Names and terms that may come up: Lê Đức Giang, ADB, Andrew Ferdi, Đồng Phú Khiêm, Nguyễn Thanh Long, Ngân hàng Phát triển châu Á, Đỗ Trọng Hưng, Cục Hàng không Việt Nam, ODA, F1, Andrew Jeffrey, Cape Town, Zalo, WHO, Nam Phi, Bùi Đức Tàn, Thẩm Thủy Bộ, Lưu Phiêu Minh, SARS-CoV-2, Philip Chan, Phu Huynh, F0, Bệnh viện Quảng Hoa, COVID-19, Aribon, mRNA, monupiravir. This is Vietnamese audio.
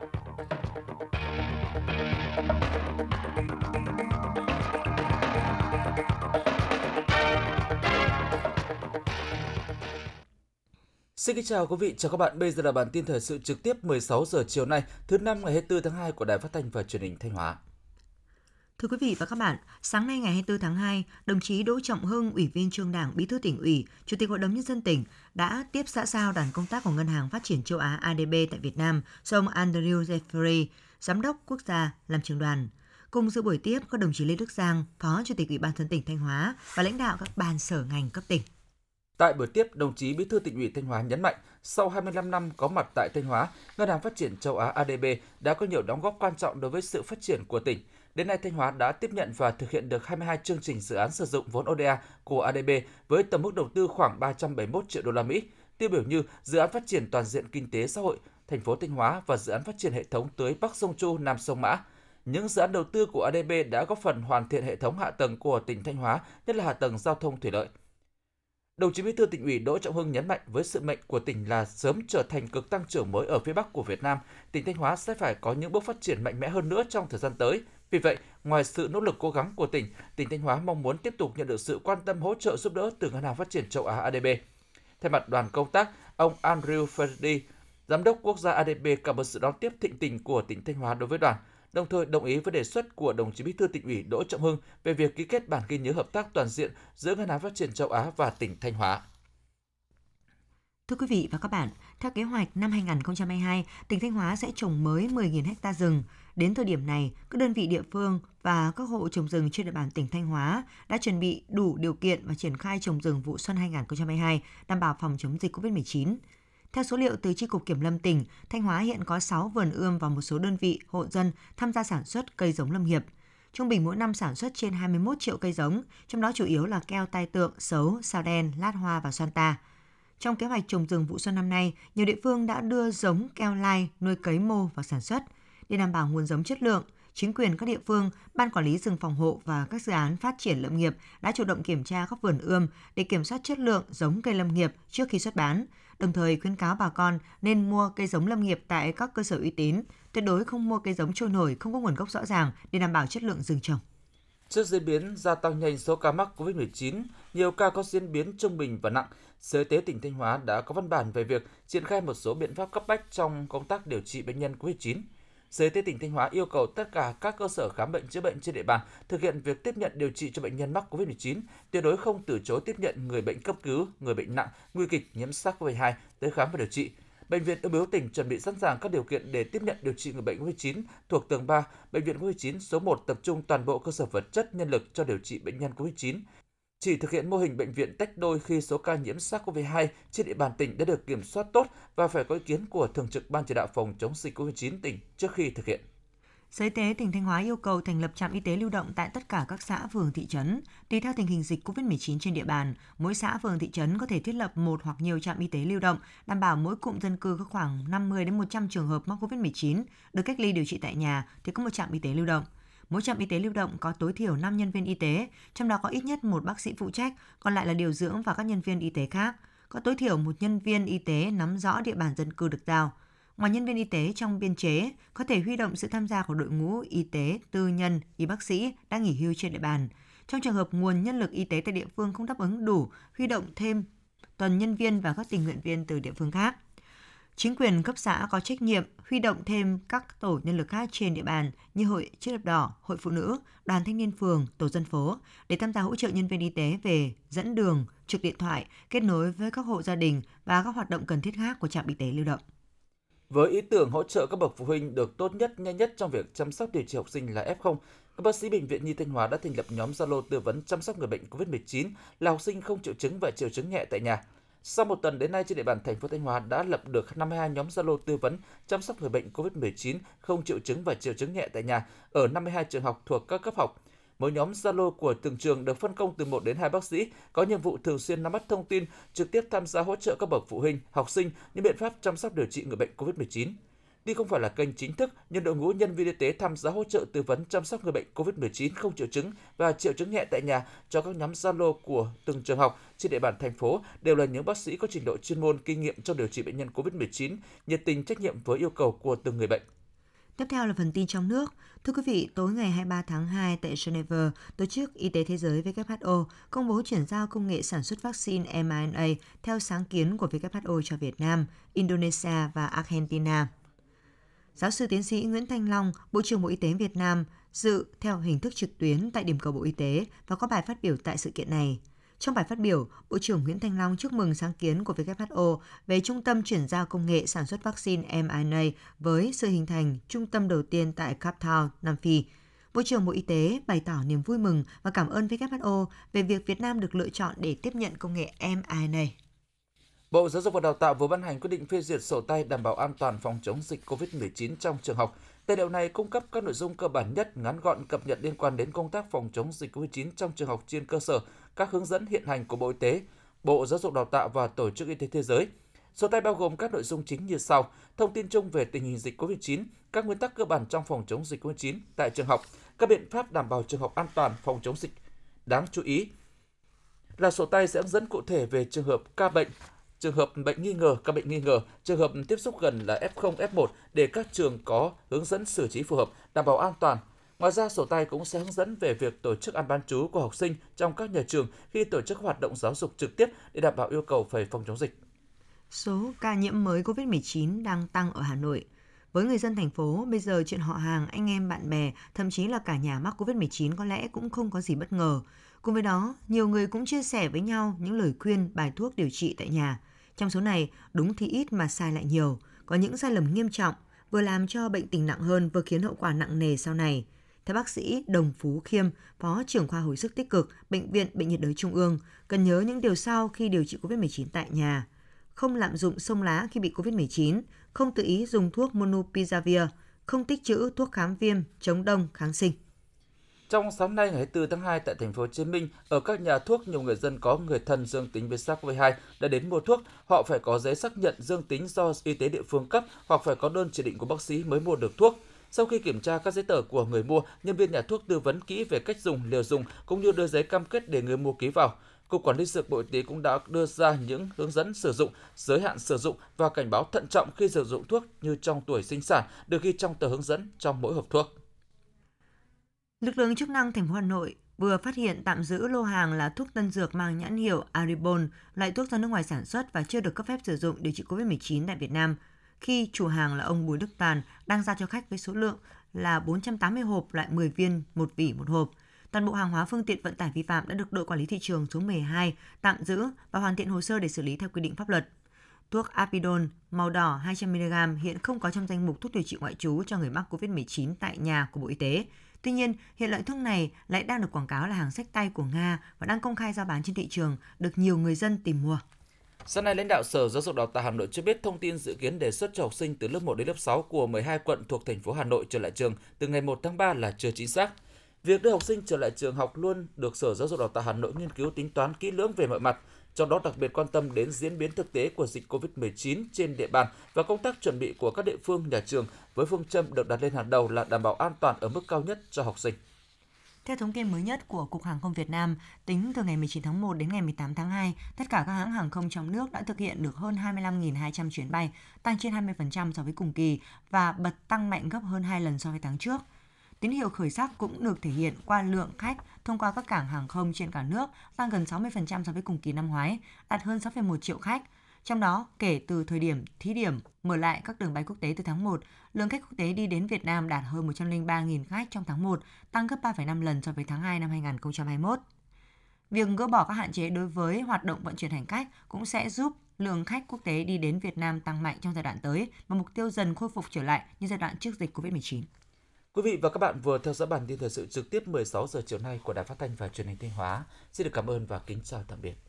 Xin kính chào quý vị, chào các bạn. Bây giờ là bản tin thời sự trực tiếp 16 giờ chiều nay, thứ năm ngày 24 tháng 2 của Đài Phát thanh và Truyền hình Thanh Hóa. Thưa quý vị và các bạn, sáng nay ngày 24 tháng 2, đồng chí Đỗ Trọng Hưng, Ủy viên Trung ương Đảng, Bí thư Tỉnh ủy, Chủ tịch Hội đồng Nhân dân tỉnh đã tiếp xã giao đoàn công tác của Ngân hàng Phát triển châu Á (ADB) tại Việt Nam, do ông Andrew Jeffrey, Giám đốc quốc gia làm trưởng đoàn. Cùng dự buổi tiếp có đồng chí Lê Đức Giang, Phó Chủ tịch Ủy ban nhân dân tỉnh Thanh Hóa và lãnh đạo các ban sở ngành cấp tỉnh. Tại buổi tiếp, đồng chí Bí thư Tỉnh ủy Thanh Hóa nhấn mạnh, sau 25 năm có mặt tại Thanh Hóa, Ngân hàng Phát triển châu Á (ADB) đã có nhiều đóng góp quan trọng đối với sự phát triển của tỉnh. Đến nay, Thanh Hóa đã tiếp nhận và thực hiện được 22 chương trình dự án sử dụng vốn ODA của ADB với tổng mức đầu tư khoảng 371 triệu đô la Mỹ, tiêu biểu như dự án phát triển toàn diện kinh tế xã hội thành phố Thanh Hóa và dự án phát triển hệ thống tưới Bắc Sông Chu Nam sông Mã. Những dự án đầu tư của ADB đã góp phần hoàn thiện hệ thống hạ tầng của tỉnh Thanh Hóa, nhất là hạ tầng giao thông thủy lợi. Đồng chí Bí thư Tỉnh ủy Đỗ Trọng Hưng nhấn mạnh với sứ mệnh của tỉnh là sớm trở thành cực tăng trưởng mới ở phía Bắc của Việt Nam, tỉnh Thanh Hóa sẽ phải có những bước phát triển mạnh mẽ hơn nữa trong thời gian tới. Vì vậy, ngoài sự nỗ lực cố gắng của tỉnh, tỉnh Thanh Hóa mong muốn tiếp tục nhận được sự quan tâm hỗ trợ giúp đỡ từ Ngân hàng Phát triển châu Á ADB. Thay mặt đoàn công tác, ông Andrew Ferdi, Giám đốc quốc gia ADB cảm ơn sự đón tiếp thịnh tình của tỉnh Thanh Hóa đối với đoàn, đồng thời đồng ý với đề xuất của đồng chí Bí thư Tỉnh ủy Đỗ Trọng Hưng về việc ký kết bản ghi nhớ hợp tác toàn diện giữa Ngân hàng Phát triển châu Á và tỉnh Thanh Hóa. Thưa quý vị và các bạn, theo kế hoạch năm 2022, tỉnh Thanh Hóa sẽ trồng mới 10.000 ha rừng. Đến thời điểm này, các đơn vị địa phương và các hộ trồng rừng trên địa bàn tỉnh Thanh Hóa đã chuẩn bị đủ điều kiện và triển khai trồng rừng vụ xuân 2022, đảm bảo phòng chống dịch COVID-19. Theo số liệu từ Chi cục Kiểm lâm tỉnh, Thanh Hóa hiện có 6 vườn ươm và một số đơn vị, hộ dân tham gia sản xuất cây giống lâm nghiệp. Trung bình mỗi năm sản xuất trên 21 triệu cây giống, trong đó chủ yếu là keo tai tượng, sấu, sao đen, lát hoa và xoan ta. Trong kế hoạch trồng rừng vụ xuân năm nay, nhiều địa phương đã đưa giống keo lai nuôi cấy mô vào sản xuất. Để đảm bảo nguồn giống chất lượng, chính quyền các địa phương, ban quản lý rừng phòng hộ và các dự án phát triển lâm nghiệp đã chủ động kiểm tra các vườn ươm để kiểm soát chất lượng giống cây lâm nghiệp trước khi xuất bán, đồng thời khuyến cáo bà con nên mua cây giống lâm nghiệp tại các cơ sở uy tín, tuyệt đối không mua cây giống trôi nổi không có nguồn gốc rõ ràng để đảm bảo chất lượng rừng trồng. Trước diễn biến gia tăng nhanh số ca mắc COVID-19, nhiều ca có diễn biến trung bình và nặng, Sở Y tế tỉnh Thanh Hóa đã có văn bản về việc triển khai một số biện pháp cấp bách trong công tác điều trị bệnh nhân COVID-19. Sở Y tế tỉnh Thanh Hóa yêu cầu tất cả các cơ sở khám bệnh chữa bệnh trên địa bàn thực hiện việc tiếp nhận điều trị cho bệnh nhân mắc COVID-19, tuyệt đối không từ chối tiếp nhận người bệnh cấp cứu, người bệnh nặng, nguy kịch nhiễm SARS-CoV-2 tới khám và điều trị. Bệnh viện ung bướu tỉnh chuẩn bị sẵn sàng các điều kiện để tiếp nhận điều trị người bệnh COVID-19 thuộc tầng 3, bệnh viện COVID-19 số 1 tập trung toàn bộ cơ sở vật chất nhân lực cho điều trị bệnh nhân COVID-19. Chỉ thực hiện mô hình bệnh viện tách đôi khi số ca nhiễm SARS-CoV-2 trên địa bàn tỉnh đã được kiểm soát tốt và phải có ý kiến của Thường trực Ban Chỉ đạo phòng chống dịch COVID-19 tỉnh trước khi thực hiện. Sở Y tế tỉnh Thanh Hóa yêu cầu thành lập trạm y tế lưu động tại tất cả các xã, phường, thị trấn. Tùy theo tình hình dịch COVID-19 trên địa bàn, mỗi xã, phường, thị trấn có thể thiết lập một hoặc nhiều trạm y tế lưu động, đảm bảo mỗi cụm dân cư có khoảng 50-100 trường hợp mắc COVID-19 được cách ly điều trị tại nhà thì có một trạm y tế lưu động. Mỗi trạm y tế lưu động có tối thiểu 5 nhân viên y tế, trong đó có ít nhất một bác sĩ phụ trách, còn lại là điều dưỡng và các nhân viên y tế khác. Có tối thiểu một nhân viên y tế nắm rõ địa bàn dân cư được giao. Ngoài nhân viên y tế trong biên chế, có thể huy động sự tham gia của đội ngũ y tế tư nhân, y bác sĩ đang nghỉ hưu trên địa bàn. Trong trường hợp nguồn nhân lực y tế tại địa phương không đáp ứng đủ, huy động thêm toàn nhân viên và các tình nguyện viên từ địa phương khác. Chính quyền cấp xã có trách nhiệm huy động thêm các tổ nhân lực khác trên địa bàn như Hội Chữ thập đỏ, Hội Phụ nữ, Đoàn Thanh niên phường, tổ dân phố để tham gia hỗ trợ nhân viên y tế về dẫn đường, trực điện thoại, kết nối với các hộ gia đình và các hoạt động cần thiết khác của trạm y tế lưu động. Với ý tưởng hỗ trợ các bậc phụ huynh được tốt nhất, nhanh nhất trong việc chăm sóc điều trị học sinh là F0, các bác sĩ Bệnh viện Nhi Thanh Hóa đã thành lập nhóm Zalo tư vấn chăm sóc người bệnh COVID-19 là học sinh không triệu chứng và triệu chứng nhẹ tại nhà. Sau một tuần đến nay, trên địa bàn thành phố Thanh Hóa đã lập được 52 nhóm Zalo tư vấn chăm sóc người bệnh COVID-19 không triệu chứng và triệu chứng nhẹ tại nhà ở 52 trường học thuộc các cấp học. Mỗi nhóm Zalo của từng trường được phân công từ 1 đến 2 bác sĩ có nhiệm vụ thường xuyên nắm bắt thông tin, trực tiếp tham gia hỗ trợ các bậc phụ huynh, học sinh những biện pháp chăm sóc điều trị người bệnh COVID-19. Tuy không phải là kênh chính thức, nhưng đội ngũ nhân viên y tế tham gia hỗ trợ tư vấn chăm sóc người bệnh COVID-19 không triệu chứng và triệu chứng nhẹ tại nhà cho các nhóm Zalo của từng trường học trên địa bàn thành phố đều là những bác sĩ có trình độ chuyên môn, kinh nghiệm trong điều trị bệnh nhân COVID-19, nhiệt tình trách nhiệm với yêu cầu của từng người bệnh. Tiếp theo là phần tin trong nước. Thưa quý vị, tối ngày 23 tháng 2 tại Geneva, Tổ chức Y tế Thế giới WHO công bố chuyển giao công nghệ sản xuất vaccine mRNA theo sáng kiến của WHO cho Việt Nam, Indonesia và Argentina. Giáo sư tiến sĩ Nguyễn Thanh Long, Bộ trưởng Bộ Y tế Việt Nam, dự theo hình thức trực tuyến tại điểm cầu Bộ Y tế và có bài phát biểu tại sự kiện này. Trong bài phát biểu, Bộ trưởng Nguyễn Thanh Long chúc mừng sáng kiến của WHO về Trung tâm chuyển giao công nghệ sản xuất vaccine mRNA với sự hình thành trung tâm đầu tiên tại Cape Town, Nam Phi. Bộ trưởng Bộ Y tế bày tỏ niềm vui mừng và cảm ơn WHO về việc Việt Nam được lựa chọn để tiếp nhận công nghệ mRNA. Bộ Giáo dục và Đào tạo vừa ban hành quyết định phê duyệt sổ tay đảm bảo an toàn phòng chống dịch COVID-19 trong trường học. Tài liệu này cung cấp các nội dung cơ bản nhất, ngắn gọn, cập nhật liên quan đến công tác phòng chống dịch COVID-19 trong trường học trên cơ sở các hướng dẫn hiện hành của Bộ Y tế, Bộ Giáo dục Đào tạo và Tổ chức Y tế Thế giới. Sổ tay bao gồm các nội dung chính như sau: thông tin chung về tình hình dịch COVID-19, các nguyên tắc cơ bản trong phòng chống dịch COVID-19 tại trường học, các biện pháp đảm bảo trường học an toàn phòng chống dịch. Đáng chú ý là sổ tay sẽ hướng dẫn cụ thể về trường hợp ca bệnh, trường hợp bệnh nghi ngờ, các bệnh nghi ngờ, trường hợp tiếp xúc gần là F0, F1 để các trường có hướng dẫn xử trí phù hợp, đảm bảo an toàn. Ngoài ra, sổ tay cũng sẽ hướng dẫn về việc tổ chức ăn bán trú của học sinh trong các nhà trường khi tổ chức hoạt động giáo dục trực tiếp để đảm bảo yêu cầu về phòng chống dịch. Số ca nhiễm mới COVID-19 đang tăng ở Hà Nội. Với người dân thành phố, bây giờ chuyện họ hàng, anh em, bạn bè, thậm chí là cả nhà mắc COVID-19 có lẽ cũng không có gì bất ngờ. Cùng với đó, nhiều người cũng chia sẻ với nhau những lời khuyên, bài thuốc điều trị tại nhà. Trong số này, đúng thì ít mà sai lại nhiều, có những sai lầm nghiêm trọng, vừa làm cho bệnh tình nặng hơn vừa khiến hậu quả nặng nề sau này. Theo bác sĩ Đồng Phú Khiêm, Phó trưởng khoa hồi sức tích cực, Bệnh viện Bệnh nhiệt đới Trung ương, cần nhớ những điều sau khi điều trị COVID-19 tại nhà. Không lạm dụng xông lá khi bị COVID-19, không tự ý dùng thuốc monupiravir, không tích trữ thuốc kháng viêm, chống đông, kháng sinh. Trong sáng nay ngày 4 tháng 2 tại thành phố Hồ Chí Minh, ở các nhà thuốc nhiều người dân có người thân dương tính với SARS-CoV-2 đã đến mua thuốc, họ phải có giấy xác nhận dương tính do y tế địa phương cấp hoặc phải có đơn chỉ định của bác sĩ mới mua được thuốc. Sau khi kiểm tra các giấy tờ của người mua, nhân viên nhà thuốc tư vấn kỹ về cách dùng, liều dùng cũng như đưa giấy cam kết để người mua ký vào. Cục Quản lý Dược Bộ Y tế cũng đã đưa ra những hướng dẫn sử dụng, giới hạn sử dụng và cảnh báo thận trọng khi sử dụng thuốc như trong tuổi sinh sản được ghi trong tờ hướng dẫn trong mỗi hộp thuốc. Lực lượng chức năng thành phố Hà Nội vừa phát hiện tạm giữ lô hàng là thuốc tân dược mang nhãn hiệu Aribon, loại thuốc do nước ngoài sản xuất và chưa được cấp phép sử dụng điều trị COVID-19 tại Việt Nam, khi chủ hàng là ông Bùi Đức Tàn đang giao cho khách với số lượng là 480 hộp loại 10 viên, 1 vỉ một hộp. Toàn bộ hàng hóa phương tiện vận tải vi phạm đã được đội quản lý thị trường số 12 tạm giữ và hoàn thiện hồ sơ để xử lý theo quy định pháp luật. Thuốc Apidon màu đỏ 200mg hiện không có trong danh mục thuốc điều trị ngoại trú cho người mắc COVID-19 tại nhà của Bộ Y tế. Tuy nhiên, hiện loại thuốc này lại đang được quảng cáo là hàng xách tay của Nga và đang công khai giao bán trên thị trường, được nhiều người dân tìm mua. Sáng nay, lãnh đạo Sở Giáo dục Đào tạo Hà Nội cho biết thông tin dự kiến đề xuất cho học sinh từ lớp 1 đến lớp 6 của 12 quận thuộc thành phố Hà Nội trở lại trường từ ngày 1 tháng 3 là chưa chính xác. Việc đưa học sinh trở lại trường học luôn được Sở Giáo dục Đào tạo Hà Nội nghiên cứu tính toán kỹ lưỡng về mọi mặt, trong đó đặc biệt quan tâm đến diễn biến thực tế của dịch COVID-19 trên địa bàn và công tác chuẩn bị của các địa phương, nhà trường với phương châm được đặt lên hàng đầu là đảm bảo an toàn ở mức cao nhất cho học sinh. Theo thống kê mới nhất của Cục Hàng không Việt Nam, tính từ ngày 19 tháng 1 đến ngày 18 tháng 2, tất cả các hãng hàng không trong nước đã thực hiện được hơn 25.200 chuyến bay, tăng trên 20% so với cùng kỳ và bật tăng mạnh gấp hơn 2 lần so với tháng trước. Tín hiệu khởi sắc cũng được thể hiện qua lượng khách thông qua các cảng hàng không trên cả nước tăng gần 60% so với cùng kỳ năm ngoái, đạt hơn 6,1 triệu khách. Trong đó, kể từ thời điểm thí điểm mở lại các đường bay quốc tế từ tháng 1, lượng khách quốc tế đi đến Việt Nam đạt hơn 103.000 khách trong tháng 1, tăng gấp 3,5 lần so với tháng 2 năm 2021. Việc gỡ bỏ các hạn chế đối với hoạt động vận chuyển hành khách cũng sẽ giúp lượng khách quốc tế đi đến Việt Nam tăng mạnh trong giai đoạn tới và mục tiêu dần khôi phục trở lại như giai đoạn trước dịch COVID-19. Quý vị và các bạn vừa theo dõi bản tin thời sự trực tiếp 16 giờ chiều nay của Đài Phát thanh và Truyền hình Thanh Hóa. Xin được cảm ơn và kính chào tạm biệt.